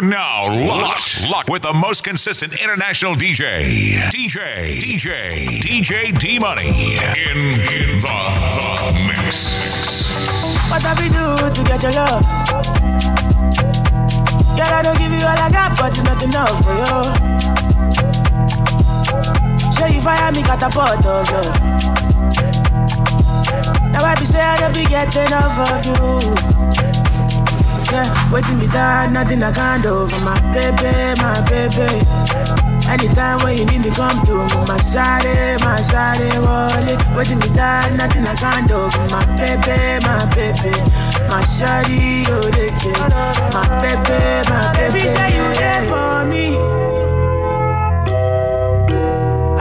You're now locked with the most consistent international DJ. DJ D Money in the mix. What have we do to get your love? Girl, I don't give you all I got, but it's not enough for you. So you fire me, got a pot of love. Now I be saying I don't be getting enough of you. Yeah, waiting me down, nothing I can't do for my baby, my baby. Anytime when you need me, come through. My shawty, wallet. Waiting me down, nothing I can't do for my baby, my baby. My shawty, oh, they do. My baby, my baby. Baby, say you there for me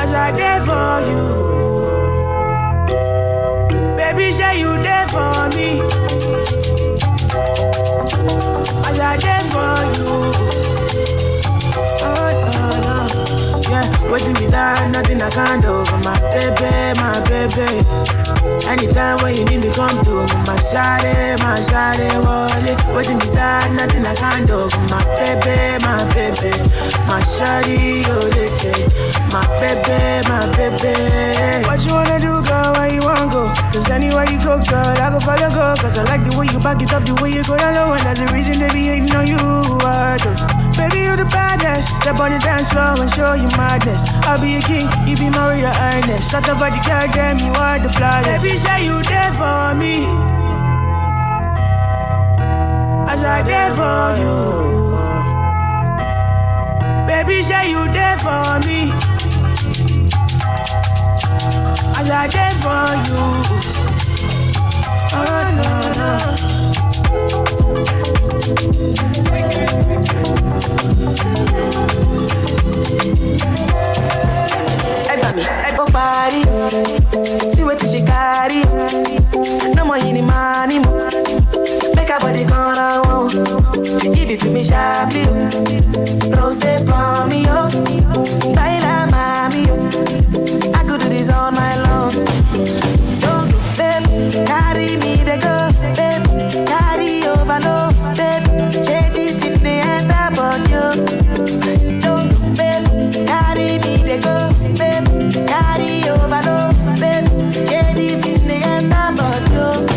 as I there for you. Baby, say you there for me as I did for you. Oh, no, no. Yeah, waiting me down, nothing I can't do for my baby, my baby. Anytime when you need me, come through. My shawty, wallet. Waiting me down, nothing I can't do for my baby, my baby. My shawty, oh, my baby, my baby. What you wanna do, girl? Where you wanna go? Cause anywhere you go, girl, I go follow, go. Cause I like the way you back it up, the way you go down low. And that's the reason they be hating on you, baby, you the baddest. Step on the dance floor and show you madness. I'll be a king, you be Maria Ernest. Shut up, the girl, damn, you are the flawless. Baby, say you there for me as I there for you. Baby, say you there for me as I there for you. Oh, no. Hey, baby, hey, go party. See what you carry. No more in the money. Make up body gonna want. Give it to me sharply. Rose for me, oh. Baila, mommy, oh. I could do this all my long. Don't do, baby. Carry me, they go, baby. Carry over, no, baby. Shake this in the end, I want you. Don't do, baby. Carry me, they go, baby. Carry over, no, baby. Shake this in the end, I want you.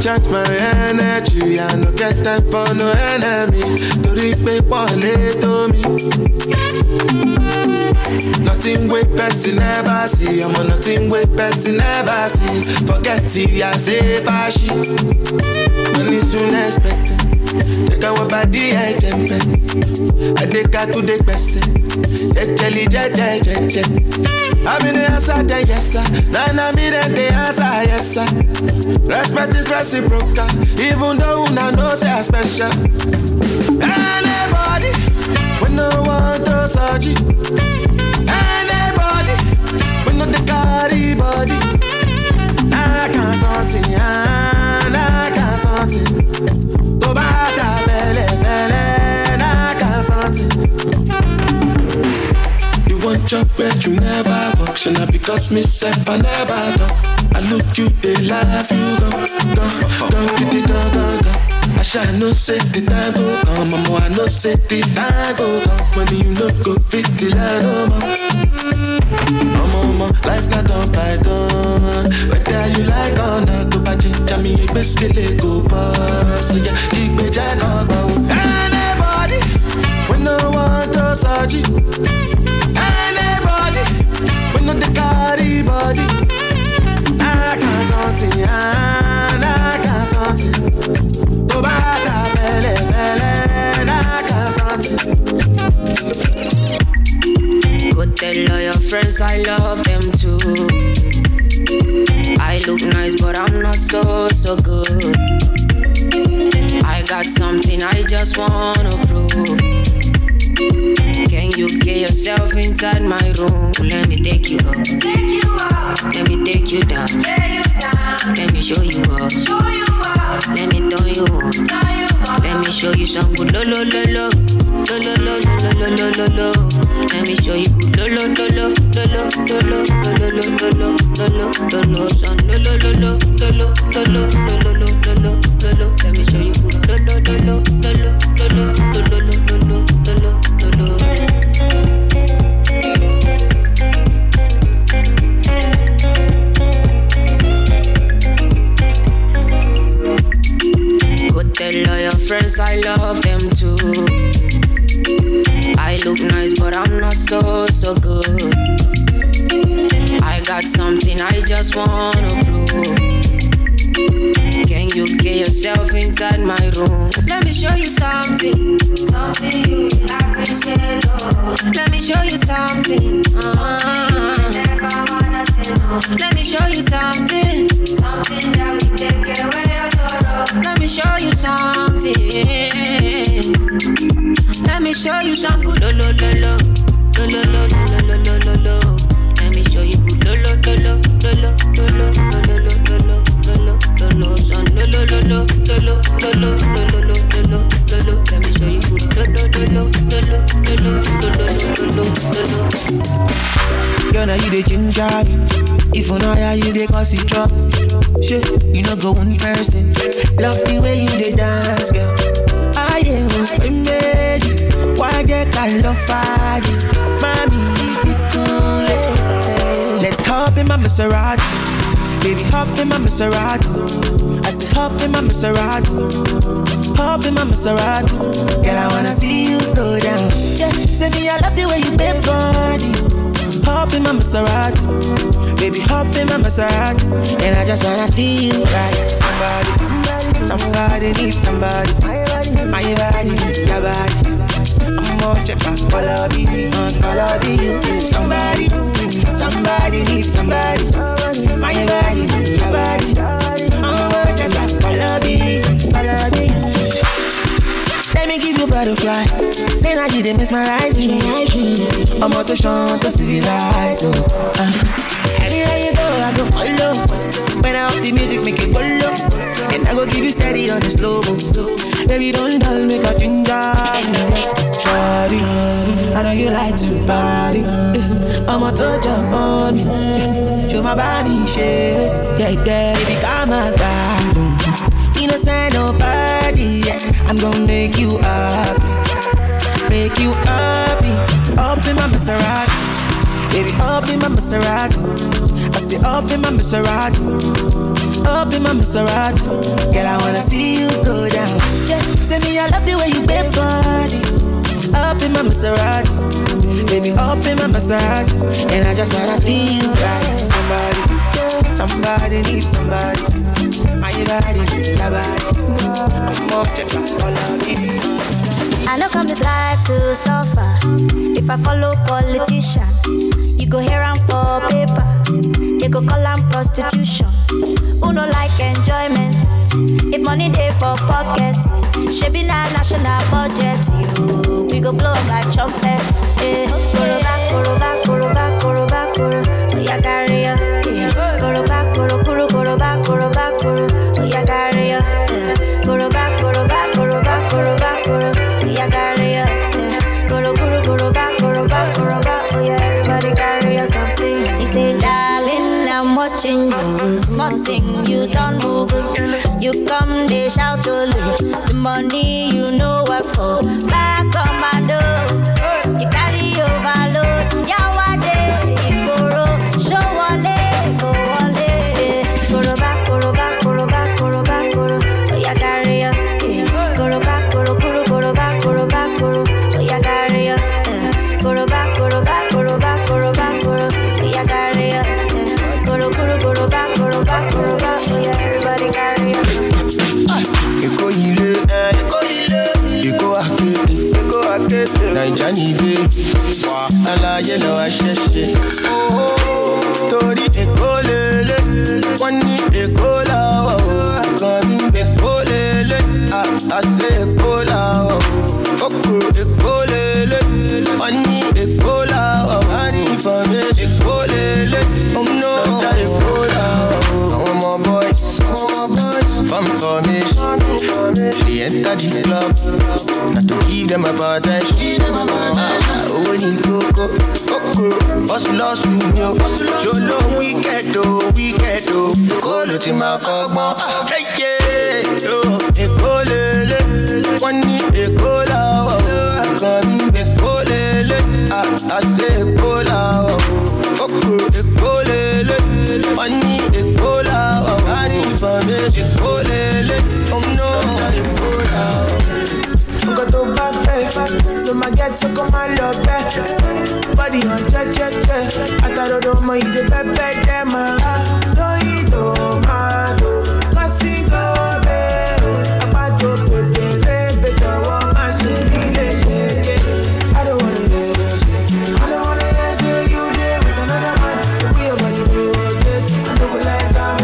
Chant my energy, I no get time for no enemy. To repay Paulet to me. Nothing with person never see. I'm on nothing with person never see. Forget it, I say fashi. Money soon expected. Take our body, I jump. I take her to the person. Check, check. I mean the answer, the yes sir. Then I mean the answer, yes sir. Respect is reciprocal, even though I know say I special. Anybody, we no want to search. Anybody, we no the carry body. I can't something, I can't something. Go back to bele bele, I can't something. One job where you never walk, should not because myself I never talk. I look you, they laugh you, go, kitty, go. I shall no say the time go come, I know say the time go come. When you not go fit the line, no surgery. Anybody, we know the carry body. I can't something, I can't something. No matter fele fele, I can't something. Go tell all your friends I love them too. I look nice, but I'm not so good. I got something I just wanna prove. Can you get yourself inside my room? Let me take you up. Take you up. Let me take you down. Lay you down. Let me show you up. Show you up. Let me turn you on. Turn you up. Let me show you some good lo lo lo lo lo lo lo lo lo lo lo. Let me show you good lo lo lo lo lo lo lo lo lo lo lo lo lo some lo lo lo lo lo lo lo lo lo. Let me show you good. Dolo, dolo, dolo, dolo, dolo, dolo, dolo, dolo. Go tell all your friends I love them too. I look nice, but I'm not so good. I got something I just wanna prove. Can you get yourself inside my room? Let me show you something you appreciate. Oh. Let me show you something you never wanna say no. Let me show you something that will take away your sorrow. Let me show you something. Let me show you some good lo lo lo lo lo lo lo lo lo lo. Let me show you good lo lo lo lo lo lo lo lo. Lolo, son lolo, lolo, lolo, lolo, lolo, lolo, lolo. Let me show you good. Lolo, lolo, lolo, lolo, lolo, lolo. Girl, now you the ginger. If you know how you the cause it drop, shit, you no go one person. Love the way you the dance, girl. I am a magic. Why you can't love fire, mommy? Let's hop in my Maserati. Baby, hop in my Maserati. I said, hop in my Maserati. Hop in my Maserati. Girl, I wanna see you go down. Yeah, say me, I love the way you bend body. Hop in my Maserati. Baby, hop in my Maserati. And I just wanna see you ride. Somebody needs somebody. My body needs your body. I'm more checker, follow me. Somebody needs somebody. My body, your body, I'm a checker, follow me. Let me give you butterfly. Say now you dey mesmerize me. I'm out to shine to civilize. Anywhere you go, I go follow. When I up the music, make it go low, and I go give you steady on the slow. Baby, don't dull, make a ginger. Shawty, I know you like to party. I'm out to jump on me. Show my body, shit, yeah, baby, come on, God. Innocent, no party, yeah. I'm gonna make you happy. Up in my Maserati, baby, up in my Maserati. I say, up in my Maserati, up in my Maserati. Girl, I wanna see you go down. Yeah, say me, I love the way you bend body. Up in my Maserati. Baby, up in my massage, and I just wanna see you ride. Somebody needs somebody. My body, your body. I'm more checker, follow me. I know come this life to suffer. If I follow politician, you go here and for paper. They go call and prostitution. Who no like enjoyment? If money they for pocket, shaping our national budget. You, we go blow up like trumpet. Koro back, oyagaria. Koro back, oyagaria. Koro back, oyagaria. Koro back, oh yeah, everybody carry us something. He say, darling, I'm watching you. Smutting, you don't move. You come, they shout to me. The money you know work for. Back on my door. You carry overload, Yawade, Igoro, Showale, Gowale, Goroba, Oyagaria, Goroba, Goro, Oyagaria, Naija ni be alaye lo asese tori eko lele won ni eko lawo kan mi be ko lele a se eko lawo oku eko lele won ni eko lawo ari for me eko lele no eko lawo fun for me. They enter the club, not to give them a partage. Only coco, coco. Us lost we know. Show love we get to, we get to. Call it in my cogman. Hey yeah, oh. Eko lele, one ni eko lawa. Come in eko lele, I say eko lawa. Coco eko lele, one ni eko lawa. You got to back, back. No matter get so come I love back. Body on check, check, check. I thought I don't mind the back, damn. No, you don't mind. Cause you go there. I'm about to put the red, but I want my shit. I don't want to hear this. I don't want to hear you there with another man. We are going to do it. I don't like that.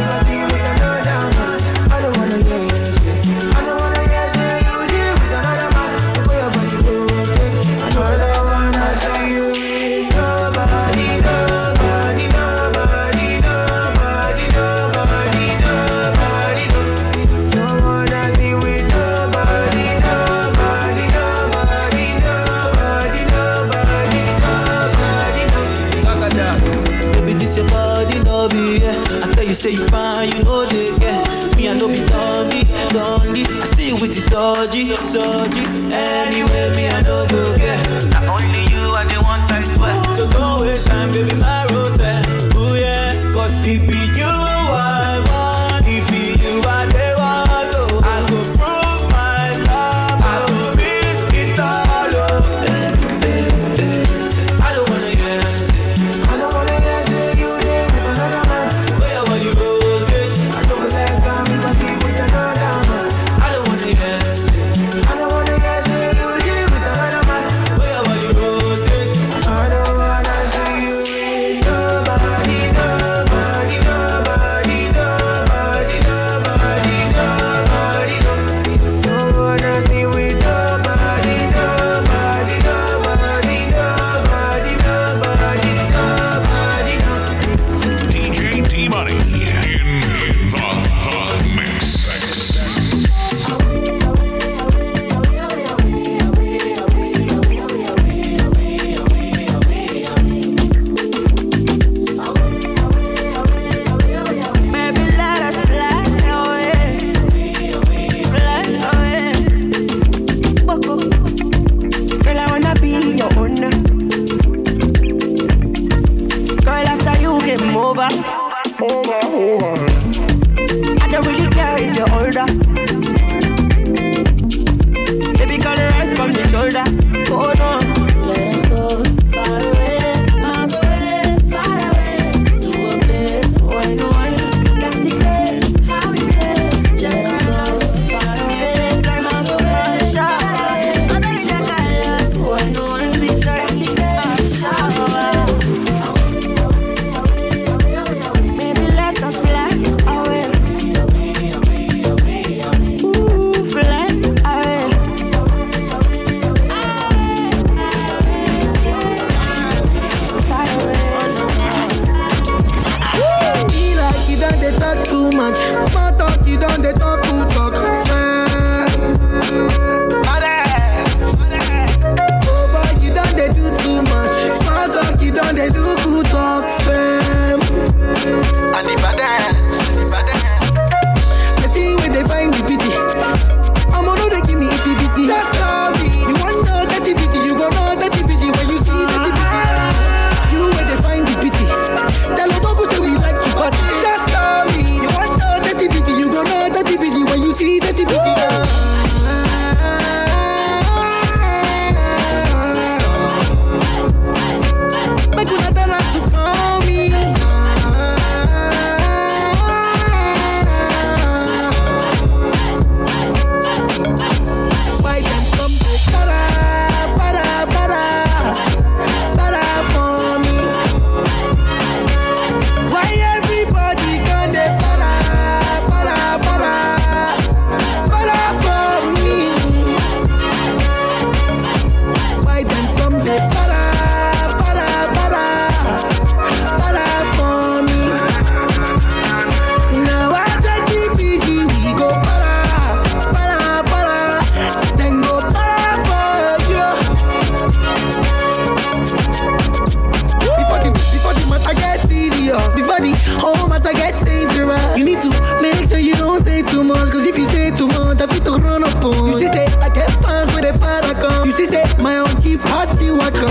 You say you fine, you know they get me. I know me dummy, dummy. I see you with this dodgy, dodgy. Anyway, me I know go get. Only you and the one time sweat. So go and shine, baby, my rose. Oh yeah, 'cause it be you I want, it be you I dey want. Oh, I go prove my love. I go beat it all up. I don't wanna guess it. I don't wanna guess it. You there with another man. I don't wanna hear you deal with another man.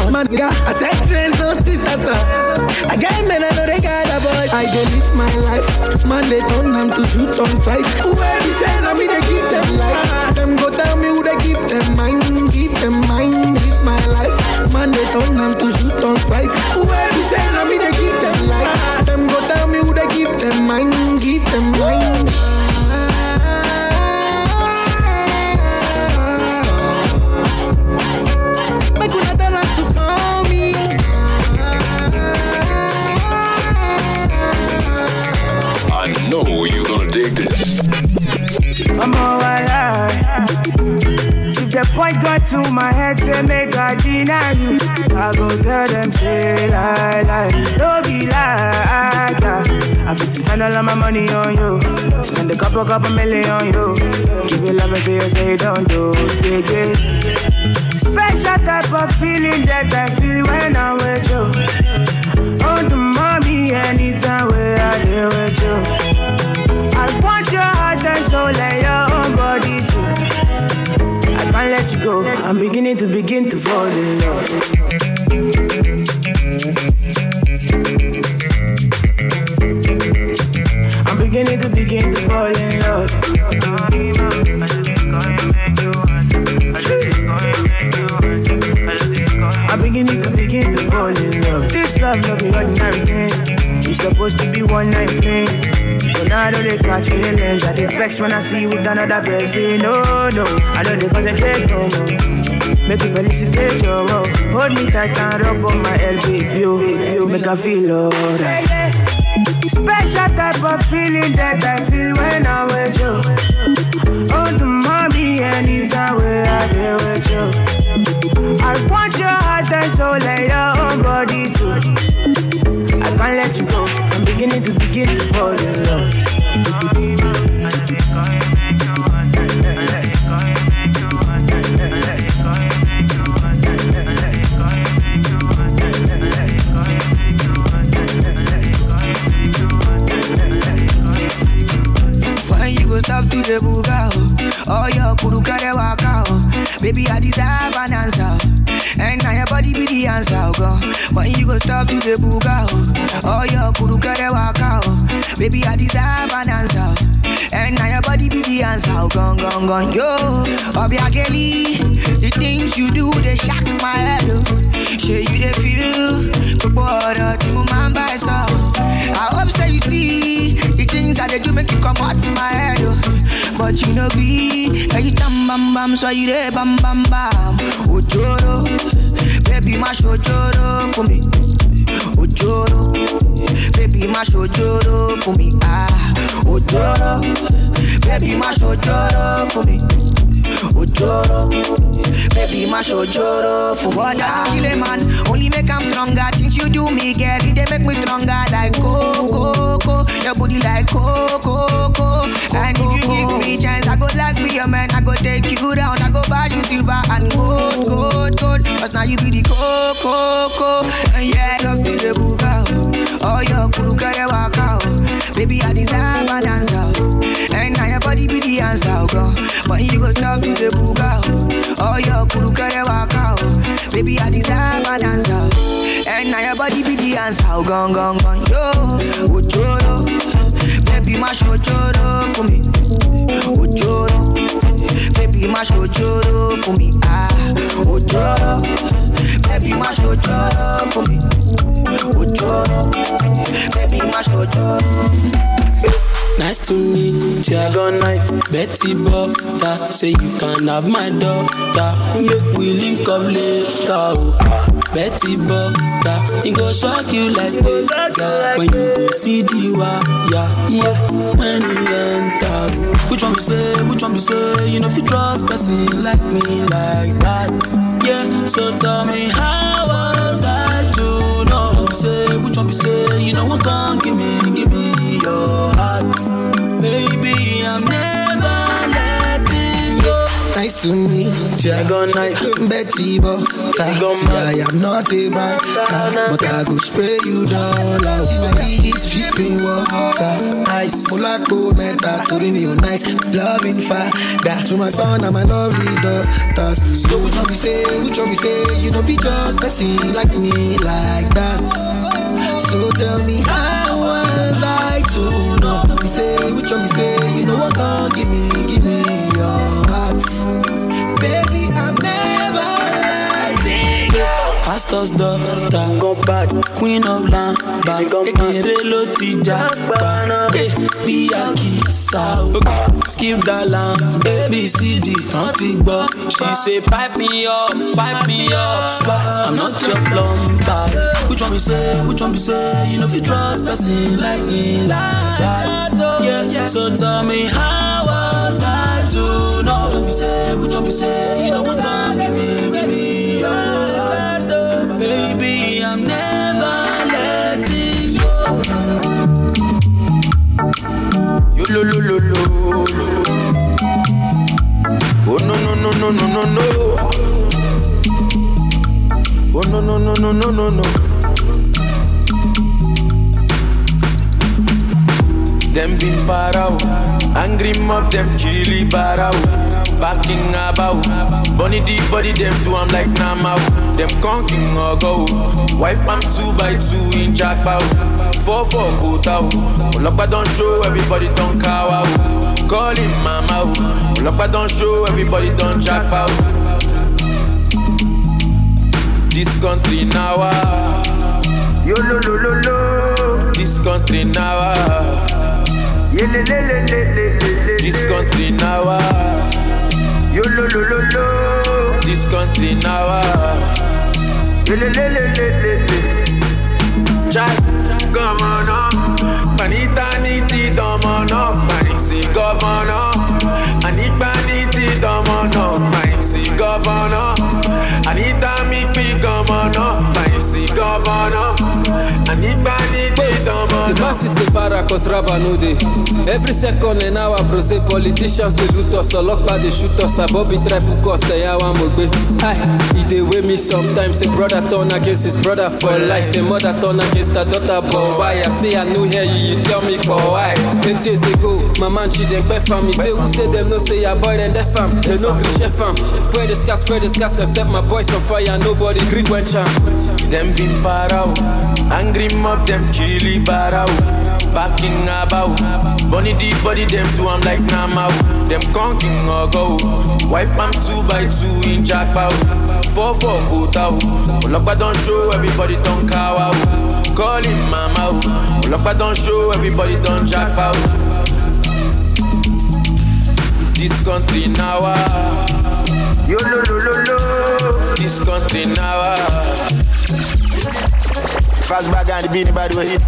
on. Man, yeah, I said friends don't treat us up. Again, man, I know they got a voice. I go live my life. Man, they turn them to shoot on sight. Who will be saying I mean they keep them life? Them go tell me who they give them mind. Give them mind, live my life. Man, they turn them to shoot on sight. Who will be saying I mean they keep them life? Them go tell me who they give them mind. Give them mind. No, you're gonna dig this. I'm all alive. If the point got to my head, say make I deny you. I go tell them, say lie. Don't be like that. I fit spend all of my money on you. Spend a couple million on you. Give you love until you say don't do it. Yeah. Special type of feeling that I feel when I'm with you. Oh, the mommy, anytime where I deal with you. I want your heart and soul and your own body too. I can't let you go. I'm beginning to fall in love. I'm beginning to fall in love. I'm beginning to fall in love. This love don't be ordinary things. It's supposed to be one night thing. I know they catch feelings. I get vexed when I see you with another person. No, I know they concentrate no more. Make me felicitate you. Hold me tight and rub on my elbow. You make I feel alright. Special type of feeling that I feel when I'm with you. Oh, the mommy and it's how I deal with you. I want your heart and soul and your own body too. I can't let you go. I'm beginning to fall in love. When you go talk to the buga, oh your kuru kare waka, baby I deserve an answer. And now your body be the answer, girl. When you go stop to the buga, oh your kuru kare waka, baby I deserve an answer. And now your body be the answer, gone. Yo, Obiageli, the things you do they shock my head. Share you the feel, the border to my body. I hope so you see the things that they do make you come out my head. But you know be, and you tam bam bam, so you dey bam bam bam. Ojoro, baby mash ojoro for me. Ojoro, baby mash ojoro for me. Ah, ojoro, baby mash ojoro for me. Ojoro, baby mash ojoro for me. That's kill a man, only make him stronger. Things you do me, girl, they make me stronger like coco. Your body like coco. And if you give me chance, I go like be your man. I go take you down, I go buy you silver and gold. But now you be the coco. And yeah, love to the buga. Oh, your kuru kare waka. Baby, I deserve an answer. And now your body be the answer, girl. But you go talk to the buga. Oh, your kuru kare waka. Baby, I deserve an answer. And now your body be the answer, gone. Yo, ojoro, baby, mash ojoro for me. Ojoro, baby, mash ojoro for me. Ah, ojoro, baby, mash ojoro for me. Ojoro, baby, mash ojoro. Nice to meet ya. Betty Bob, that say you can have my daughter. Make we link up later. Betty Bob, that it go shock you like this. When you go see the wire. When you enter, which one you say? You know if you trust person like me like that. Yeah, so tell me how was I to know? Which one you say? You know what can't give me your heart. Baby, I'm never letting go. nice to me. Yeah. Betty, but I am not a man. But I go spray you down. Baby, it's dripping water. Nice. Polako meta, calling me nice. Loving father. To my son and my lovely daughters. So which one we say, which one we say? You know, be just person like me, like that. So tell me, I would like to know. We say, which one we say? You know what? Don't give me your heart. Baby, I'm never letting go. Pastor's daughter, go back. Queen of Lamba, Ekerelo Tija, Biaki South. Skip the lamb, ABCD, Antigua. She say, pipe me up, I'm not your plumber. Which one we say, which one we say? You know if you trust person like me, like that. Yeah, so tell me how was I to? Which one we say, you know what God give me your heart. Baby, I'm never letting go. Yo lo lo lo lo. Oh no no no no no no no. Oh no no no no no no no. Them been barao, angry mob them killy barao. Backing about, bunny the body them do I'm like Nama. Them conking or go, wipe them 2x2 in jackpot. 4-4 go out, Olokpa don't show everybody don't cow out. Call him mama, Olokpa don't show everybody don't jackpot. This country now, yo lo lo lo lo. This country now, yeah le le le le le. This country now. Yo lo lo lo lo. This country now le. Jack, come on up. Panita niti domon up. Manixi governor. Anipa niti domon up. Manixi governor. Anita mi pi governor up. Manixi governor. Anipa niti domon up. The masses they para cause Ravanude. Every second an hour brose politicians they loot us. So lock by the shoot us. A Bobby Triple Cost they are one mugbe. Hi, they weigh me sometimes. A brother turn against his brother for life. A mother turn against her daughter. But why I say I know here you tell me for why. 8 years ago, my man she didn't pay for me. Say who say them no say a boy then deaf fam. They no be chef fam. Spread the scars and set my voice on fire. Nobody greet when champ. Them been parao, angry mob them killy barao. Backing about, bunny the body them do I'm like Namau. Them conking or go, wipe them 2x2 in jackpot. 4-4 go out, Olokpa don't show everybody don't cow out. Call him mama, Olokpa don't show, everybody don't jack out. This country now, yo lo lo lo lo. This country now. Fast bag and the beanie body will hit.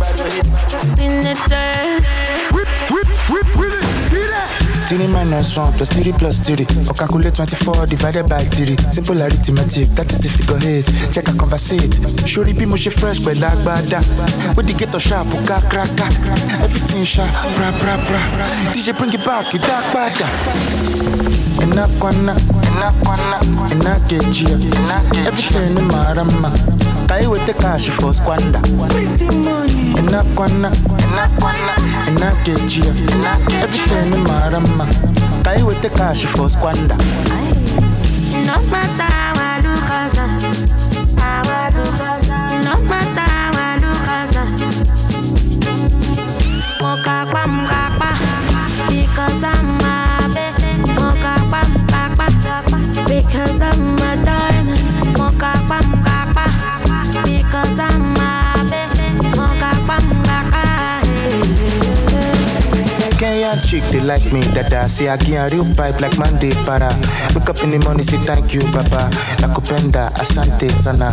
In the dirt. Whip it. Three minus one plus three plus three. Or calculate 24 divided by three. Simple arithmetic, that is the figure 8. Check a conversate. Surely be much fresh, but like bada. With the ghetto sharp, crack, crack, crack. Everything sharp, bra, bra, bra. DJ bring it back, you dark bada. Enakwana, enakejia. Everything in my rama. I will take cash for squander. Enakwana, enakejia. Everything in my rama. I will take cash for squander. No matter how I look, no matter how I look, because I'm my baby. Because I'm my diamond. Because I'm my baby. Kenyan chick, they like me, dada. See, I get a real pipe like Monday para. Wake up in the morning, say thank you, Baba. Nakupenda, asante sana.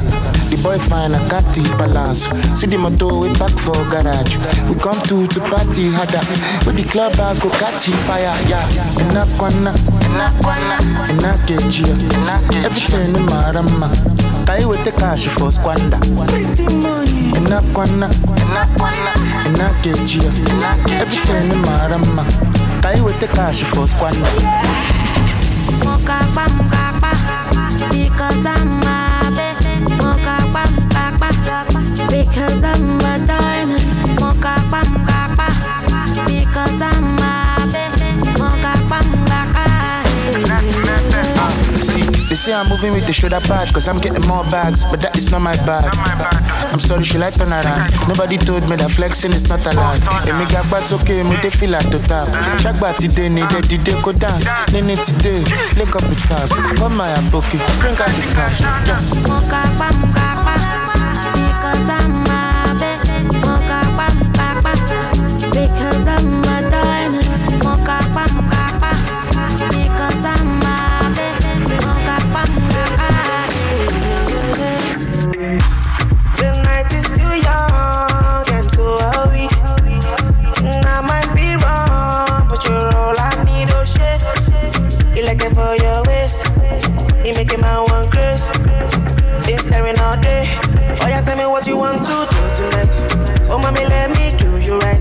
The boy fine, I got the balance. See the motor, we back for garage. We come to party harder. With the clubhouse, go catch fire, yeah. Enakwana, enakejia. Everything in my rama. I will take cash for squander. Enakwana, enakejia. Everything in my rama. I will take cash for squander. I'm moving with the shoulder pad, cause I'm getting more bags, but that is not my bag. I'm sorry, should I turn around? Nobody told me that flexing is not allowed. If me got bags okay, me they feel like to tap. Check back today, need that today go dance. Nene today, link up with fast. Come my pocket, drink out the cash. Because I'm a making my one curse, been staring all day. Oh yeah, tell me what you want to do tonight. Oh mommy, let me do you right.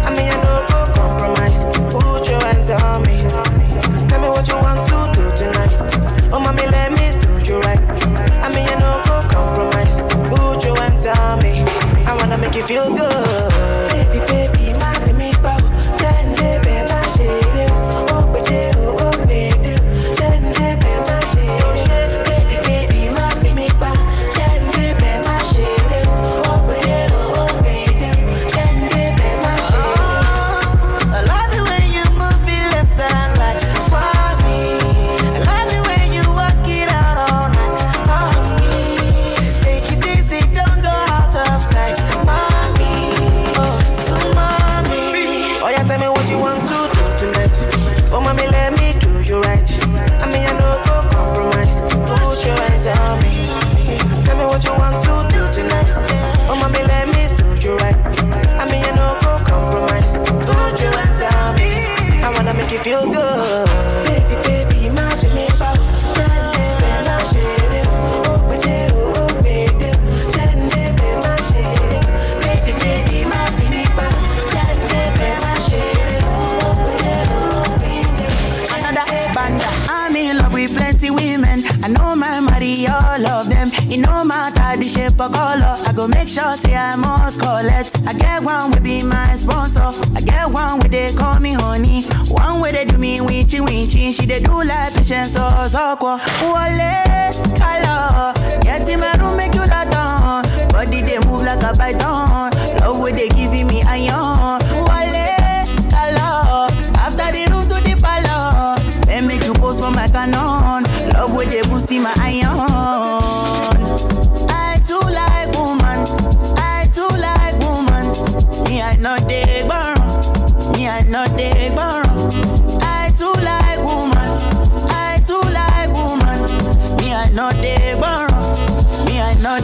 I mean I don't go compromise. Put your hands on me. Tell me what you want to do tonight. Oh mommy, let me do you right. I mean I don't go compromise. Put your hands on me. I wanna make you feel good. Baby, baby, my me bow. Then baby, my shade. Oh, but they oh, baby. Feel good. I'm in love with plenty women. I know my Maria, all of them. It no matter the shape or color, I go make sure say I must collect. I get one will be my sponsor. I get one where they call me honey. One way they do me winchy winchy. She they do like patience or soko. Wale, color. Get in my room make you lot on. Body they move like a python. Love where they giving me iron. Wale, color. After the room to the palace, they make you pose for my canon. Love where they boosting my iron. I too like woman. I too like woman. Me I know they borrow. Me I know they borrow.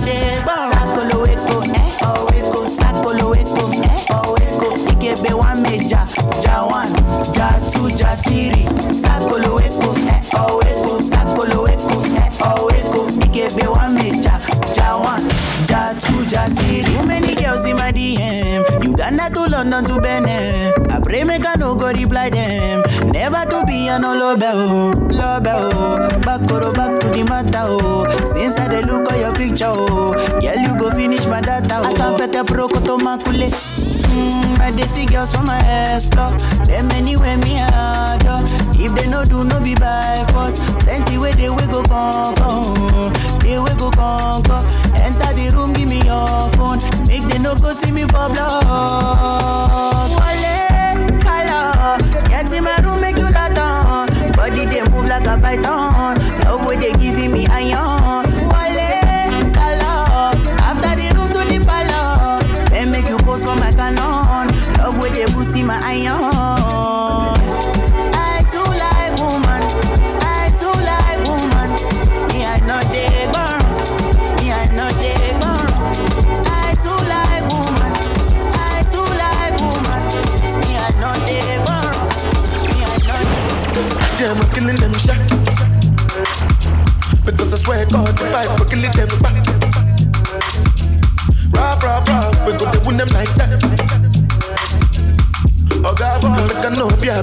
Sakolo eko, eh? Oh eko. Sakolo eko, eh? Oh eko. Ikebe one meja, ja one, ja two, ja three. Sakolo eko, eh? Oh eko. Sakolo eko, eh? Oh eko. Ikebe one meja, ja one, ja two, ja three. Too many girls in my DM. Uganda to London to Benin. Pray make I no go reply them. Never to be an no lobel, lobel. Back to the matter, oh. Since I dey look at your picture, oh. Girl, you go finish my data, oh. Asa pete broke to makule. I dey see girls from my ass block. Them anywhere me adore. If they no do, no be by force. Plenty way they will go conquer. They will go conquer. Enter the room, give me your phone. Make they no go see me for block. Get in my room, make you lot on. Body they move like a python. Love what they giving me iron. Wale, color. After the room to the palace, they make you pose for my canon. Love what they boosting my iron. I too like woman. I too like woman. Me I know they burn. Me I know they burn. I too like woman. I too like woman. Me I know they burn. Yeah, I'm killing them shot. Because I swear God, the fight, we're killing them back. Rob, rob, rob, we go to win them like that. Oh God, I'm gonna be a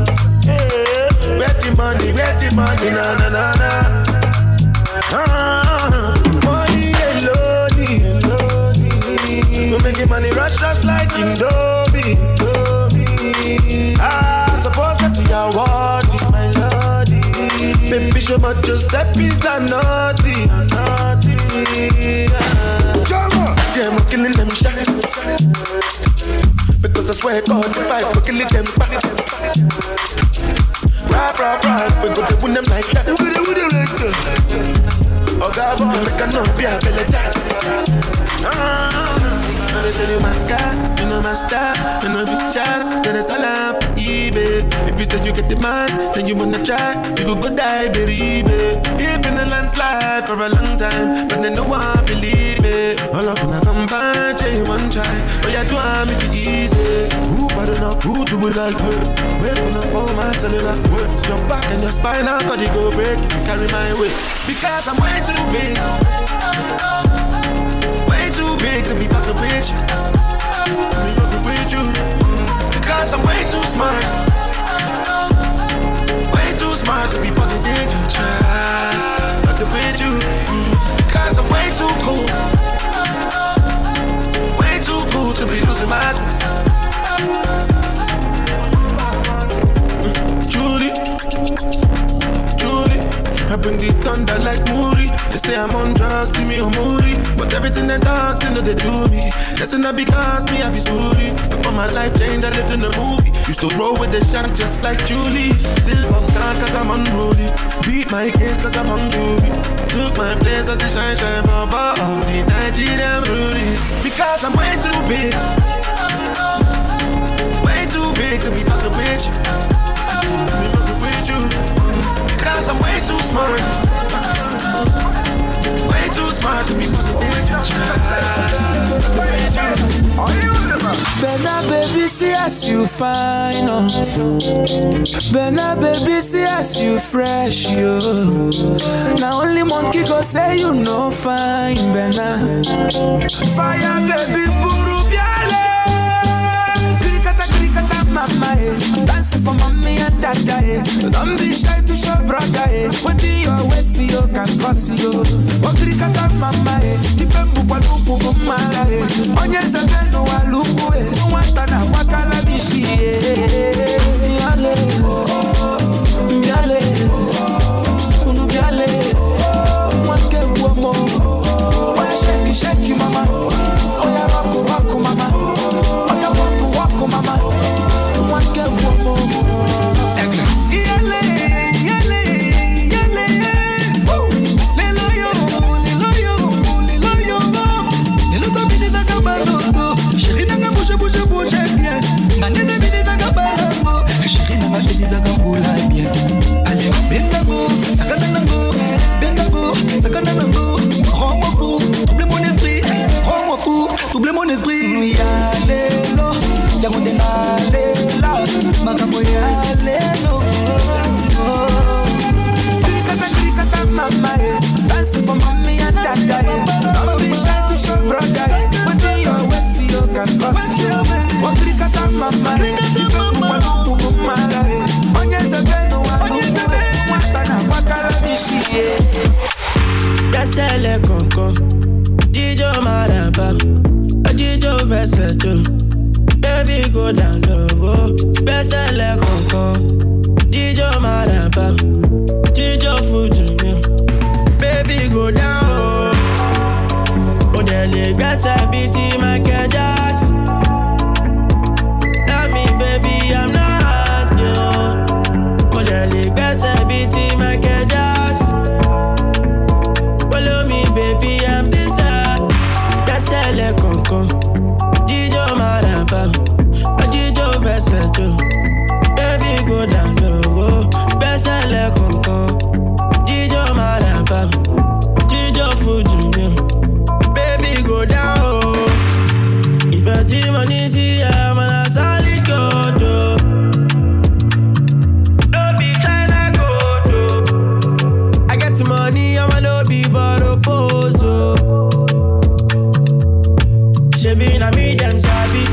she be na me them sabi.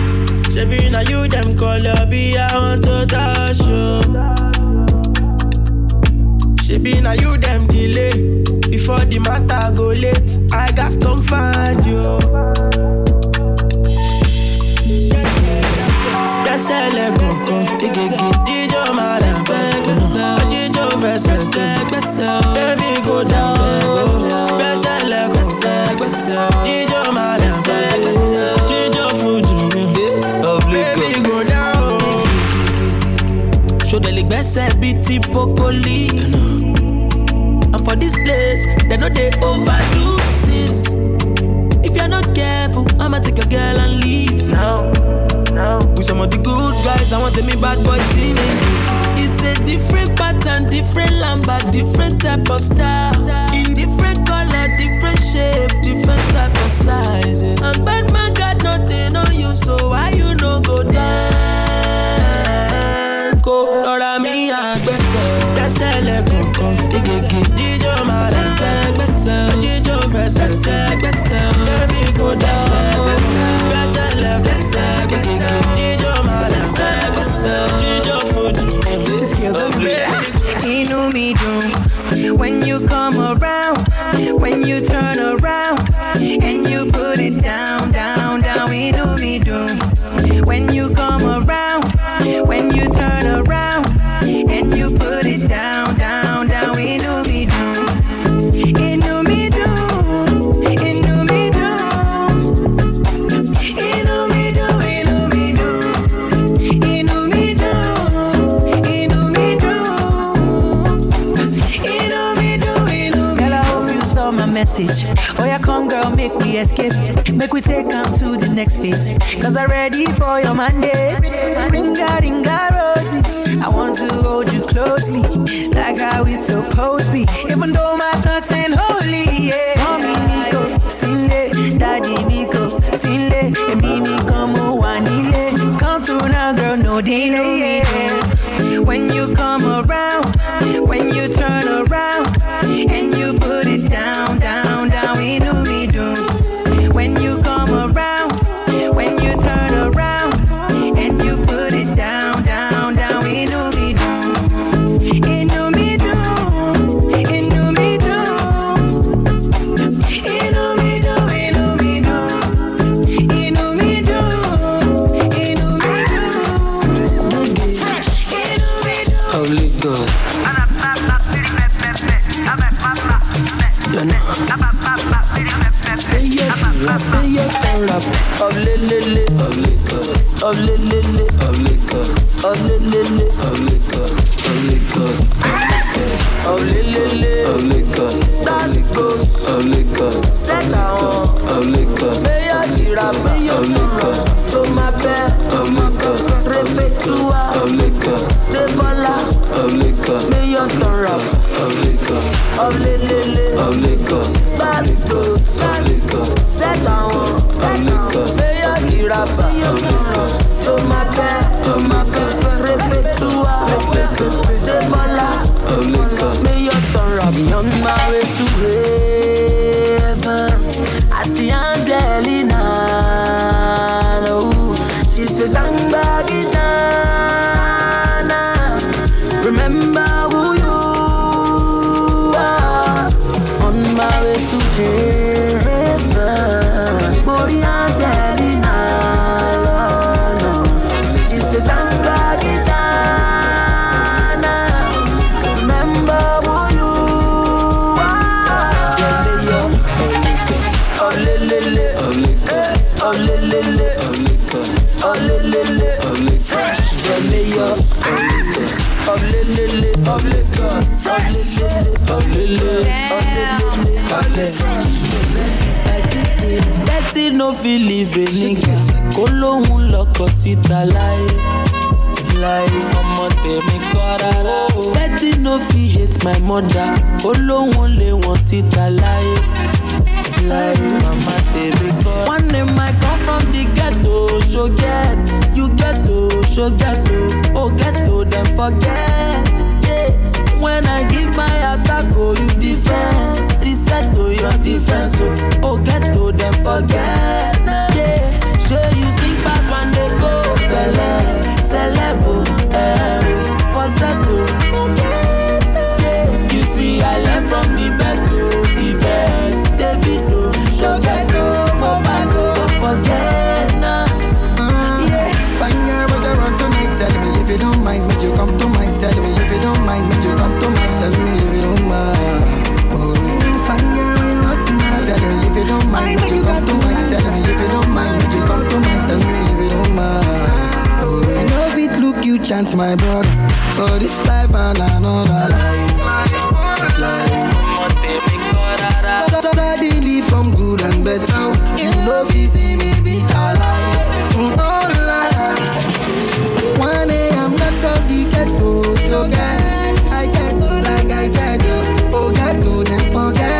She be na you them call her be. I want to touch you. She be na you them delay. Before the matter go late, I got to come find you. Sele coco, tiki tiki, do my life, do verses, baby go down, sele coco, do my life, do food, baby go down. Show the league best, BT Pocoli, and for this place, they know they overdo this. If you're not careful, I'ma take your girl and leave now. With some of the good guys, I want to be bad boy team. It's a different pattern, different number, different type of style. In different color, different shape, different type of size. And bad man got nothing on you, so why you no go dance? Go, Lora mia, gbese. Gbese le koko, digigi, dijo mara. Gbese, dijo versa, gbese. Baby go down, Inu mi dun. When you come around, when you turn around, and you put it down, down, down. Inu mi dun. When you come around, when you turn around, and you put it down, down, down. Inu mi dun. Inu mi dun. Inu mi dun. Inu mi dun. Inu mi dun. Inu mi dun. Inu mi dun. Inu mi dun. Inu mi dun. Girl, I hope you saw my message. Oh yeah, come girl, make me escape. Make we take on to the next phase. Cause I'm ready for your mandate. Ringa, ringa, Rosie. I want to hold you closely, like how we supposed be. Even though my thoughts ain't holy, yeah. Mommy Nico, Sinle, Daddy Nico, Sinle, and Mimi como Wanile. Come through now, girl, no delay, yeah. When you come around, when you turn around, and you put it down, down. Forget, yeah. dance, my brother. For this life and another life, Suddenly from good and better, you know easy we be alive. All life. 1 a.m. that's how we get to your guy. I get to like I said, oh, get to them forget.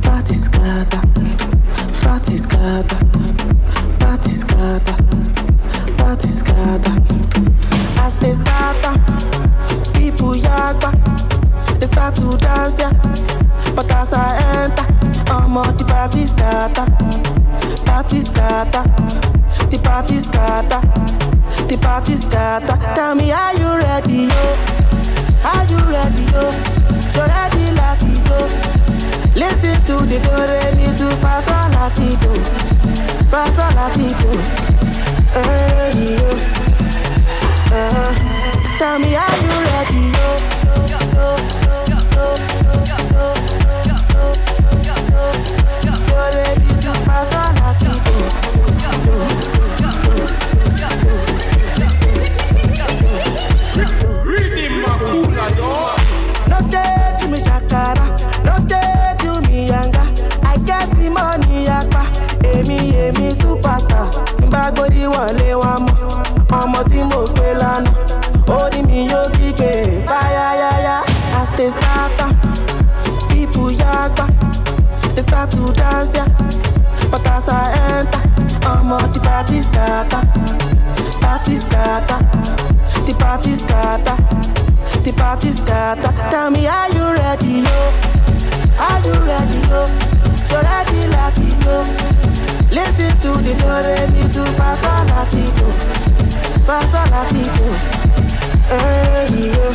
Patiscata scatter, party scatter, the party scatter, the party scatter. Tell me, are you ready, yo? Are you ready, yo? You're ready, lucky, yo. Listen to the dore, me to pass on latido, pass on latido. Hey, yo. Tell me, are you ready, tell me, are you ready, yo? Are you ready, yo? You're ready, Latino. Listen to the door, ready to pass on Latino. Pass on Latino. Hey, yo.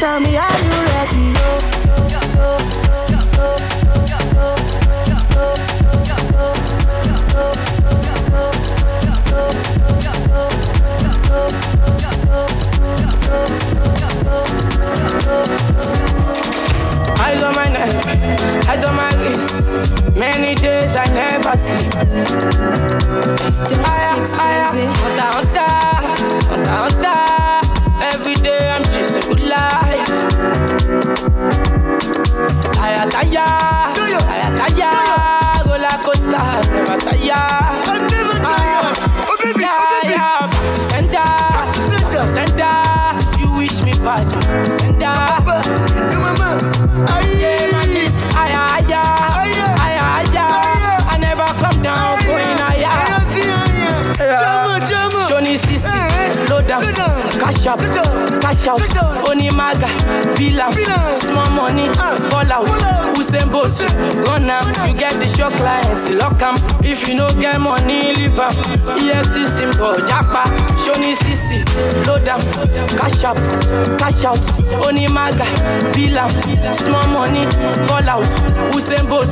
Tell me, are you ready, yo? Eyes on my neck, eyes on my lips. Many days I never sleep. Aya, every day I'm chasing good life. Aya, roller coaster, never tired. I never come down, going higher. Johnny Sissi, load up, cash up. Oni Maga, Bila, small money, all out. Usain Bolt, run up. You get the shock clients, lock em. If you no get money, leave em. EFC simple, Japa. Johnny Sissi, load up, cash out. Oni Maga, Bila, small money, all out. Usain Bolt,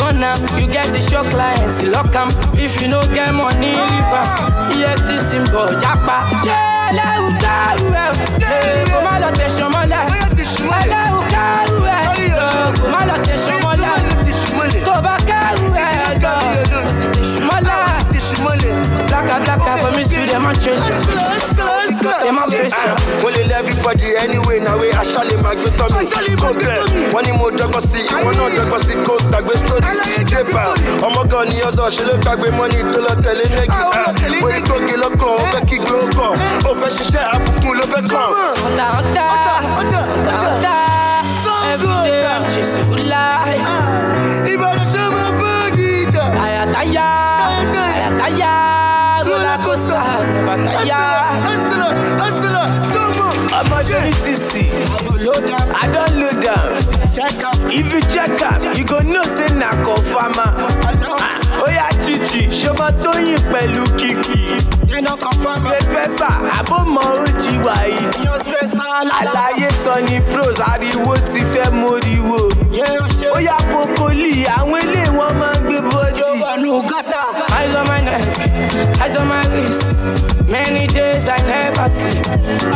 run up. You get the shock clients, lock em. If you no get money, leave em. EFC simple, Japa. Everybody anyway, now we are Charlie Magnetommy. One more Dogosi, one more Dogosi, coat tag with story. Oh my god, yours are she look back with money to the teleneck. When you talk, you look on, Becky Globo. Oh, fashion share, I'm full of a car. Every day I'm chasing good life. If I don't show my body, I am tired. Roller coaster, I'm tired. I don't look down. If you check up, you go no say na confirma. Oh yeah, Chichi, show me to you pelu kiki. You no confirma. The special, I bought my Ojiwai. Your special, I like Sonny Pros. I did what if I mori wo. Oh yeah, Popoli, I will lay one man be body. Eyes on my neck, eyes on my wrist. Many days I never sleep.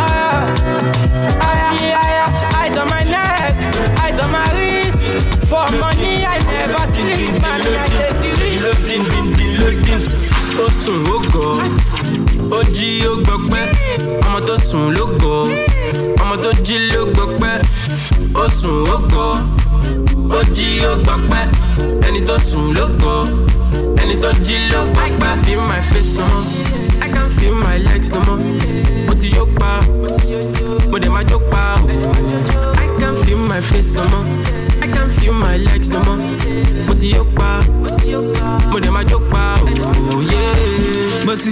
Eyes on my neck, eyes on my wrist. For money I never sleep. Osun logo, oji ogbogbe. Omo to sun logo, omo to ji logbogbe. Osun logo, oji ogbogbe. Eni to sun logo. And it don't look like I can feel my face no more. I can't feel my legs no more. But you joke pa, but they my joke pa. I can't feel my face no more. I can't feel my legs no more. But you joke pa, but they my joke pa. Oh yeah. But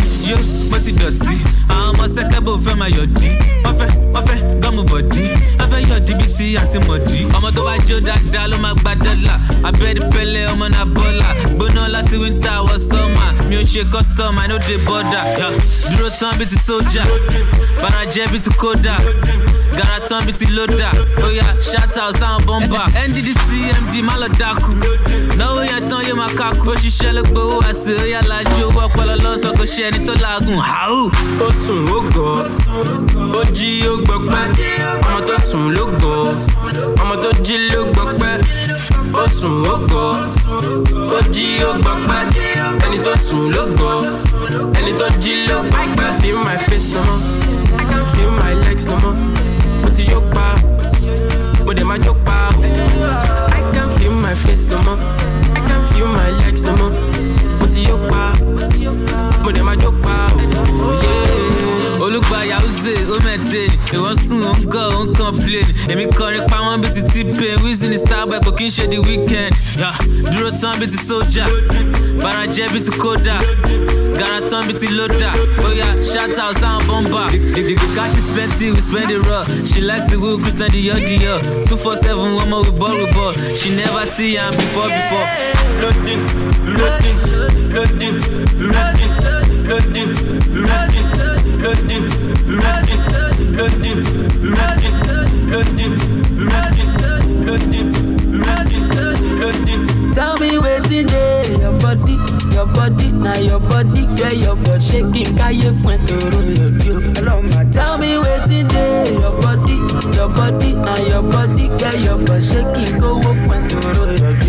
you dirty. I'm a second boy for my yodi. Ofe, come body. Ofe your DBT àti mọ̀dí. Ọmọ tó bá jó dáadáa ló máa gba dọ́là. Abẹ́dípẹ́lẹ́ ọmọ náà bọ́là. Gbóná láti winter wọ summer. Mi ò ṣe custom, I no dey border. Dúró tán bí ti sójà. Banajẹ́ bí ti kódà. Gara tán bí ti lódà. Oya shout out sáwọn bọ́mbà. NDDC MD má lọ dákú. Náwó yẹn tán yóò máa kákú. Ó ṣiṣẹ́ ló gbowó àṣẹ. Oya lajú owó ọpọlọ lọ́sọ̀ kò ṣe ẹni tó làágùn. Ó sùn ó gọ̀. Ó jí ó gbọpẹ́. Ọmọ tó sùn ló gọ̀. Ọmọ tó jí ló gbọpẹ́. Ó sùn ó gọ̀. Ó jí ó gbọpẹ́. Ẹni tó sùn ló gọ̀. Ẹni tó jí ló gbọpẹ́. I can't feel my face no more. I can't feel my legs no more. I can't feel my face no more. I can't feel my legs no more. Olubaya uze o mede e won sun o go o complain emi korin pa won bi ti tipe wizin the star boy ko kin se the weekend duro tan bi ti soldier baraje bi ti koda gara tan bi ti loda oya shout out sound bomba the cash is plenty we spend it raw she likes the wheel Christian Dior 247 one more we ball she never see am before loading Loading. Tell me what's in there. Your body, now your body, girl, your body shaking. Can you find the road? Tell me what's in there. Your body, now your body, girl, your body shaking. Go find the road.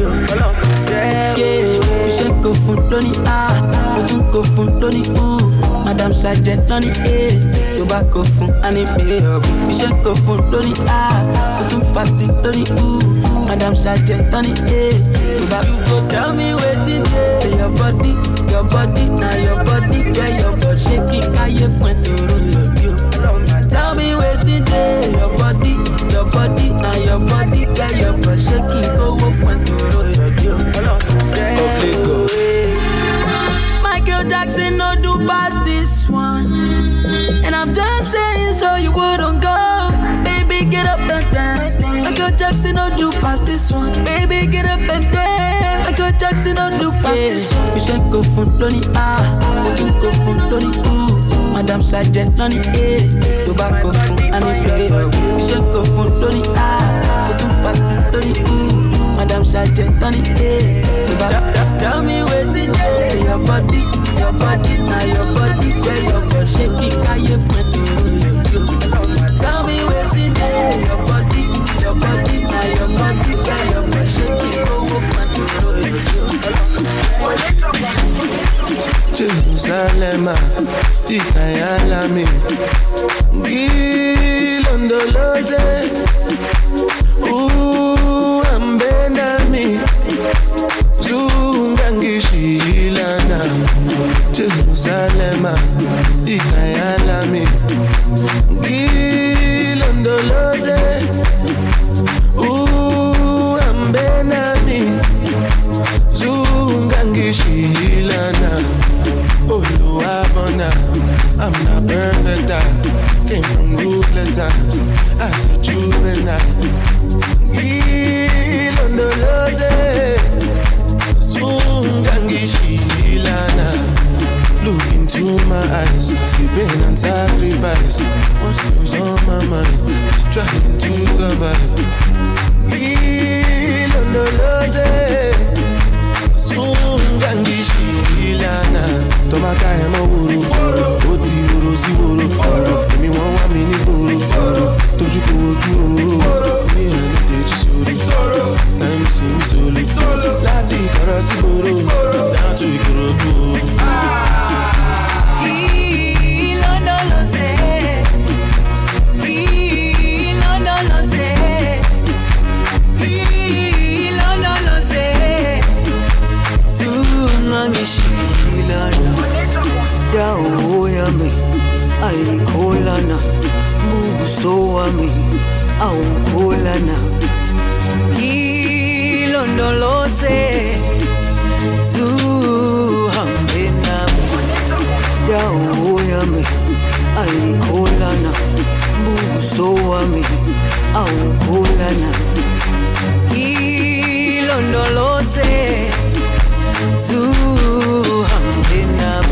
Yeah, we shake go from Tony ah, we don't go from Tony ooh. Madame Sergeant on the air, you back off from anime. We shake off from Tony ah, we don't fast it Tony ooh. Madame Sergeant on the air, you back. You go tell me what it is. Your body, now your body, girl, your body shaking. Can you find the road? Tell me what it is. Your body, now your body, girl, your body shaking. Go off when the road. Go play go. Michael Jackson no do past this one. And I'm just saying so you wouldn't go. Baby get up and dance. Michael Jackson no do past this one. Baby get up and dance. Michael Jackson no do past this one. We shake go from Tony ah, we go from Tony ooh. Madame Sergeant on the air, tobacco from any player. We shake go from Tony ah, we go fast Tony ooh. Madame Sergeant on the air, tell me what it is. Your body, now your body, girl, your body shaking. Can you find the road? Tell me what it is. Your body, now your body, girl, your body shaking. Go find the road. Jerusalem, Titayalami, Gilondoloze, ooh. Benami, Zungangishilana, Jerusalem, Ikayalami, Gilondoloze, Benami, Zungangishilana, Oluwabona, I'm not perfect, I came from ruthless times, as a juvenile. Look into my eyes, see pain and sacrifice. What's on my mind? Trying to survive. Time seems so little. Lati karasiboro, lati koroko. au kula na hilo ndolose zuhambina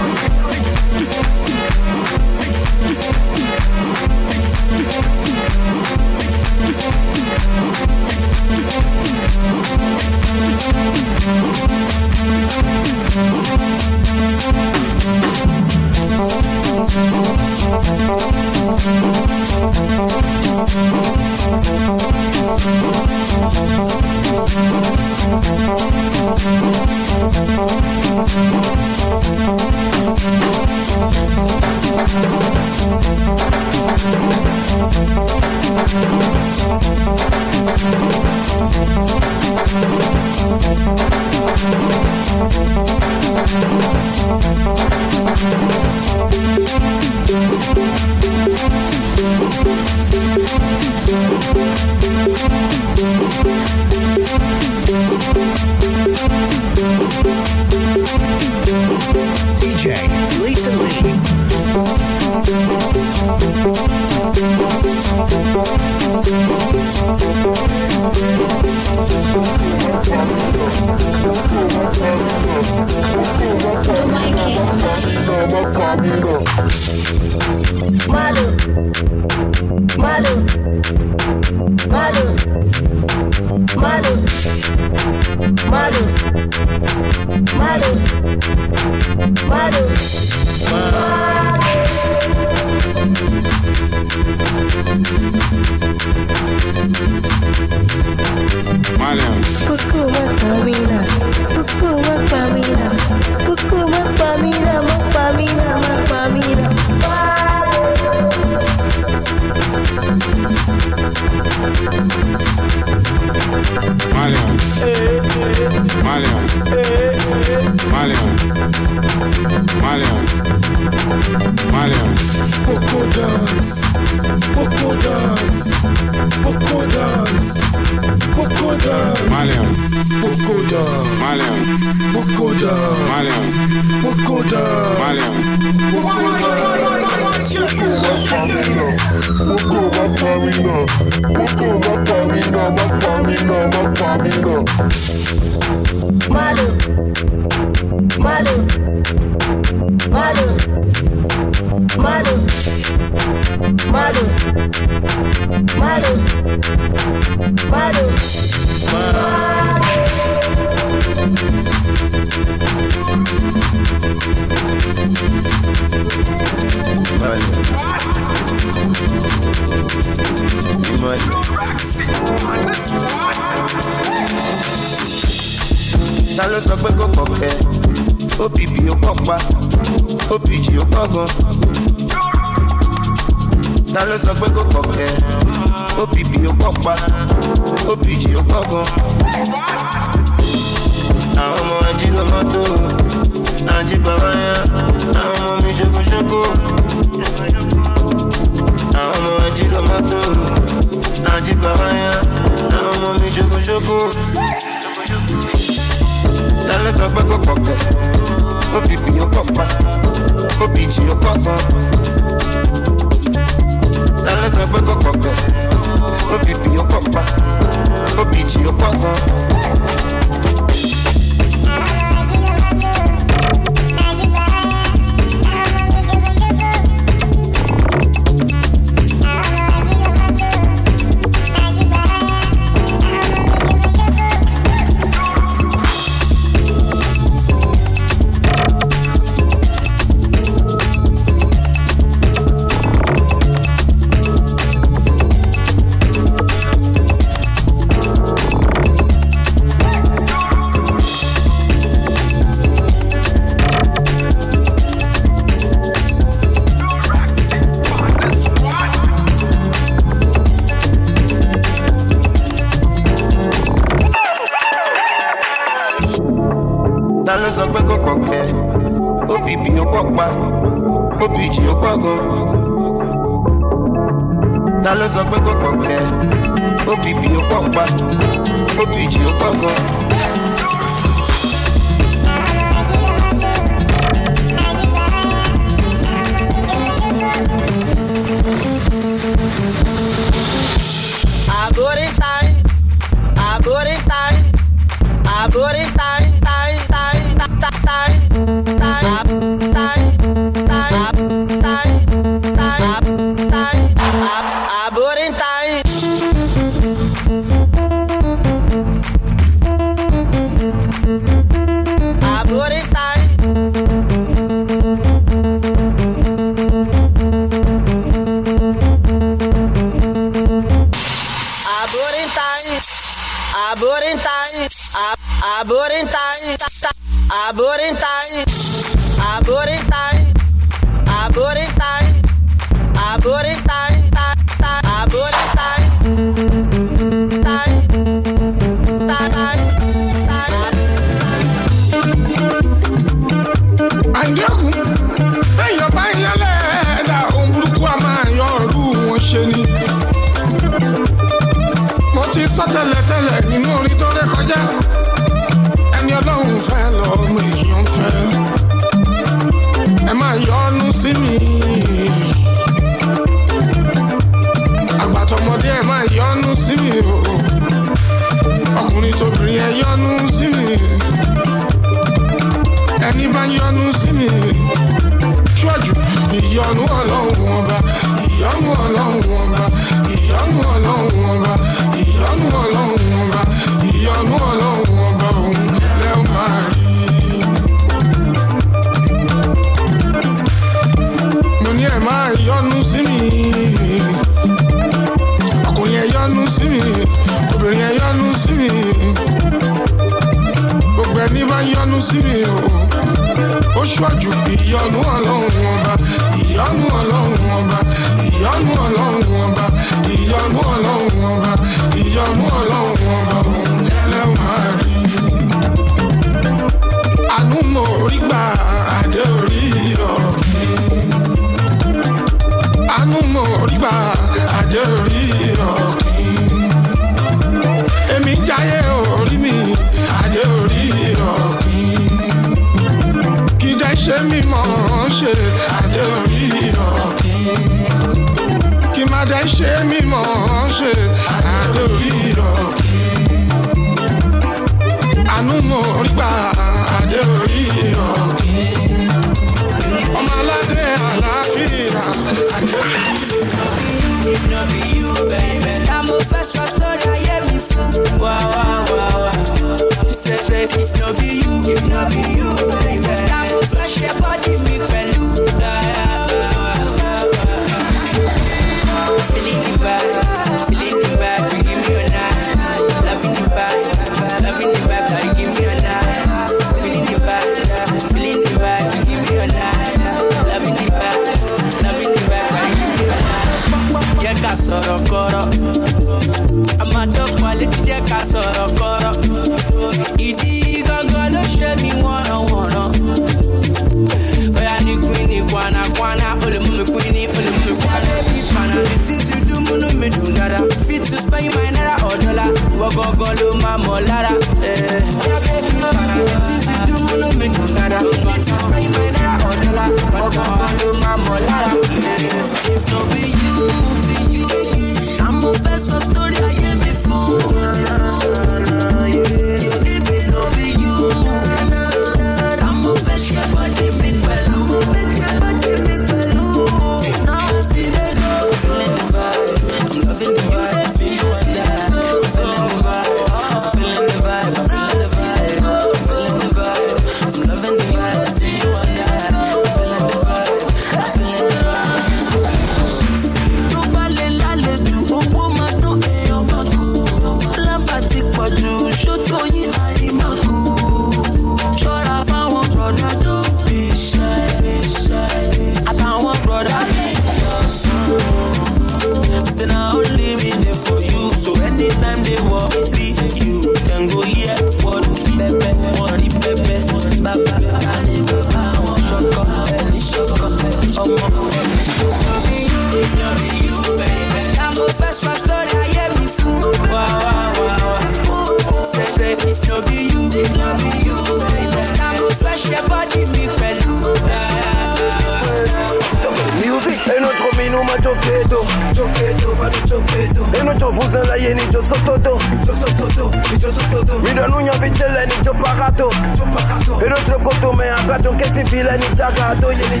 ciò credo. E non c'ho fuso la ieni, c'ho sotto, c'ho sotto, c'ho sotto. Mi danno una vincella e non c'ho pagato, c'ho pagato. E non c'ho conto me, a braccio che si fila e non c'ho agato, ieni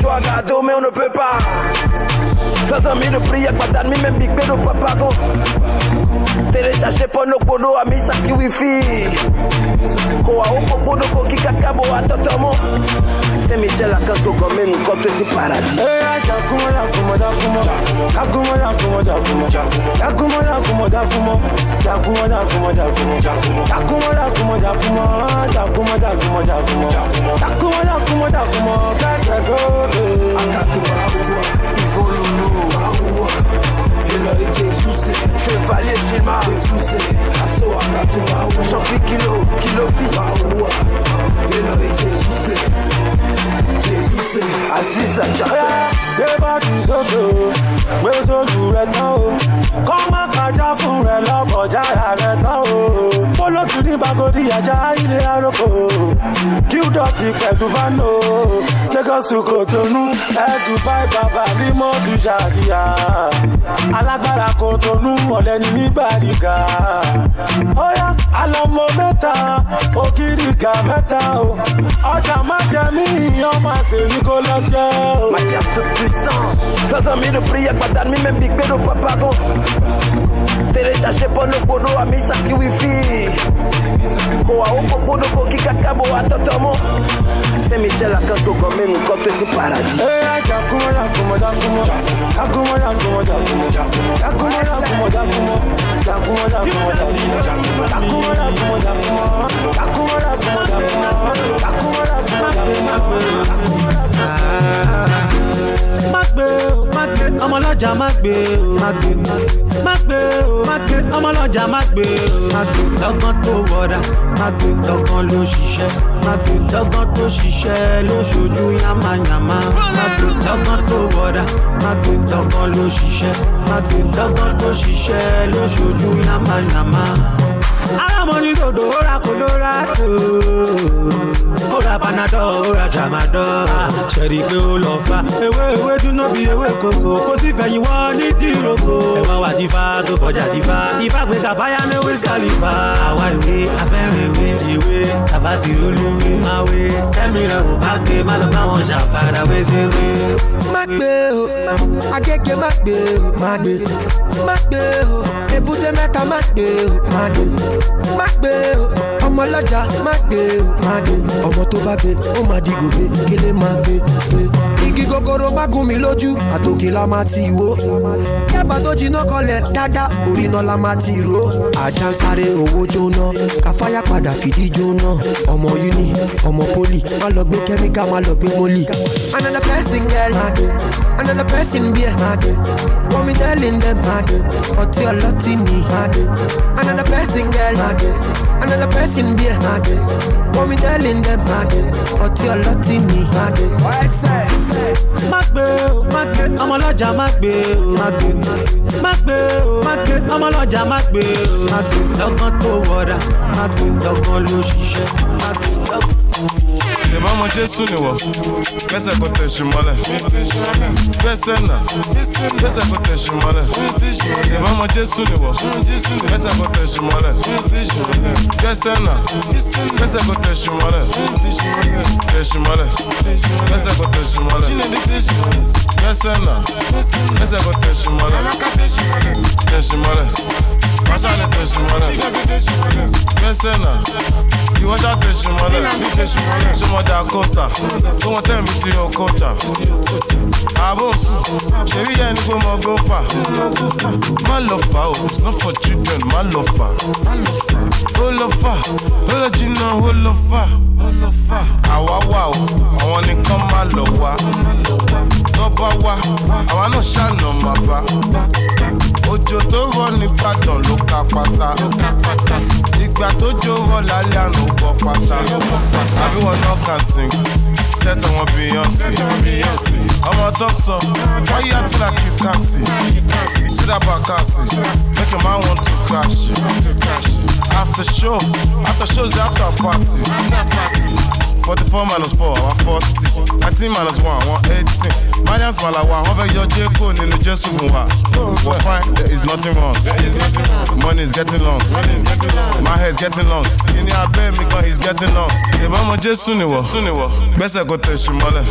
c'ho agato, me uno pepa. Sasa mi rupria, guardarmi me mi pedo papago. Te le lasce poi no podo a mi sa chi wifi. Ko a un po' podo con chi cacabo a totomo. Se mi c'è la canto con me, non conto si parati. Chevalier Gilma, Jésus, Asso Akatuma, Jean-Pierre Kilo, Kilo Fils, Maoua, Vélo et Jésus, Aziz Achara. We're so good right now. Come on, catch for a love for Jara right now. Follow to the back of the Ajay Aroko. Kill Dotty Keduvano. Take us to Cotonou. Head to buy Baba Limo to Jadia. Alagara Cotonou or anybody. Oh yeah, I love Momenta. Okirika Metao. Oja Matami, your master Nicolas. Mathias Puissant. Sasa mi rupria, guardarmi me mi pedo papago. Te le lasce poi no podo a mi sa chi wifi. Ko a un po' podo con chi cacabo a totomo. Se mi c'è la canto con me, non conto si parati. Ehi, Another person girl, another person beer, what me telling them, what you're lotting me, another person girl, another person beer, what me telling them, what you're lotting me, what I say, I'm a lodger, I'm a lodger, Mama Jesu ni wa Mese kote shimale Besena Mese kote shimale Mama Jesu ni wa Mese kote shimale Besena Mese kote shimale Shimale Mese kote shimale Besena Mese kote shimale Shimale Wajale teshi mwana Besena Iwaja teshi mwana Shumoja Acosta Kumo ten biti yo kocha Abonsu Sheri ya niko mogofa Malofa oh, it's not for children Malofa Olofa Olojina Olofa Awawa oh, awa ni kama lowa Dobawa awa no shano maba Ojo to run Ibadan lo ka pata Igba to jo run lale anu bo pata Everyone now can sing Set on Beyonce I'm a doctor Why you acting like you can't see? See that back can't see Make a man want to crash After show After shows after party 44 minus 4, 140. 19 minus 1, 118. Finance Malawa, over your Jeko, Nino Jesu Mwa. We're fine, there is nothing wrong. Money is getting long. My hair is getting long. In the abbe, because he's getting long. The Bama Jesu Niwa. Bessa go to Shimala.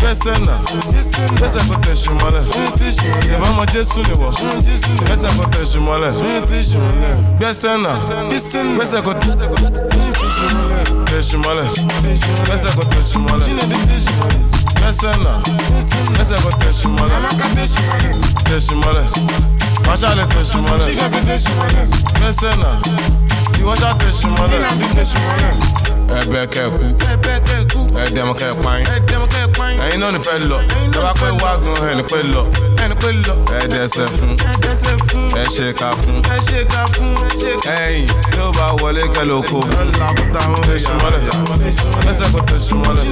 Bessa na. Bessa go to Shimala. The Bama Jesu Niwa. Bessa go to Shimala. Bessa na. Bessa go to Shimala. Bessa go to Shimala. Messana, messa go touch my life. Touch my life. Watch out, touch my life. Messana, you watch out, touch my life. Ebekeku, Edemokepine. I ain't know the fellow. I play walk no hand, the fellow. Edesefun, Eshekafun, Hey, nobody wale kaloko. Touch my life. Messa go touch my life.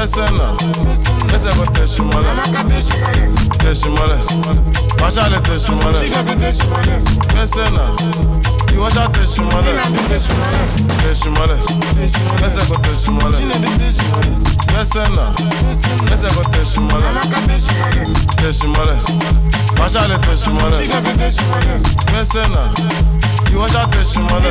Messana, messa go teshumala, teshumala. Watch out, teshumala. Messana, you watch out, teshumala, teshumala. Messa go teshumala. Messana, messa go teshumala, teshumala. Watch out, teshumala. Messana, you watch out, teshumala.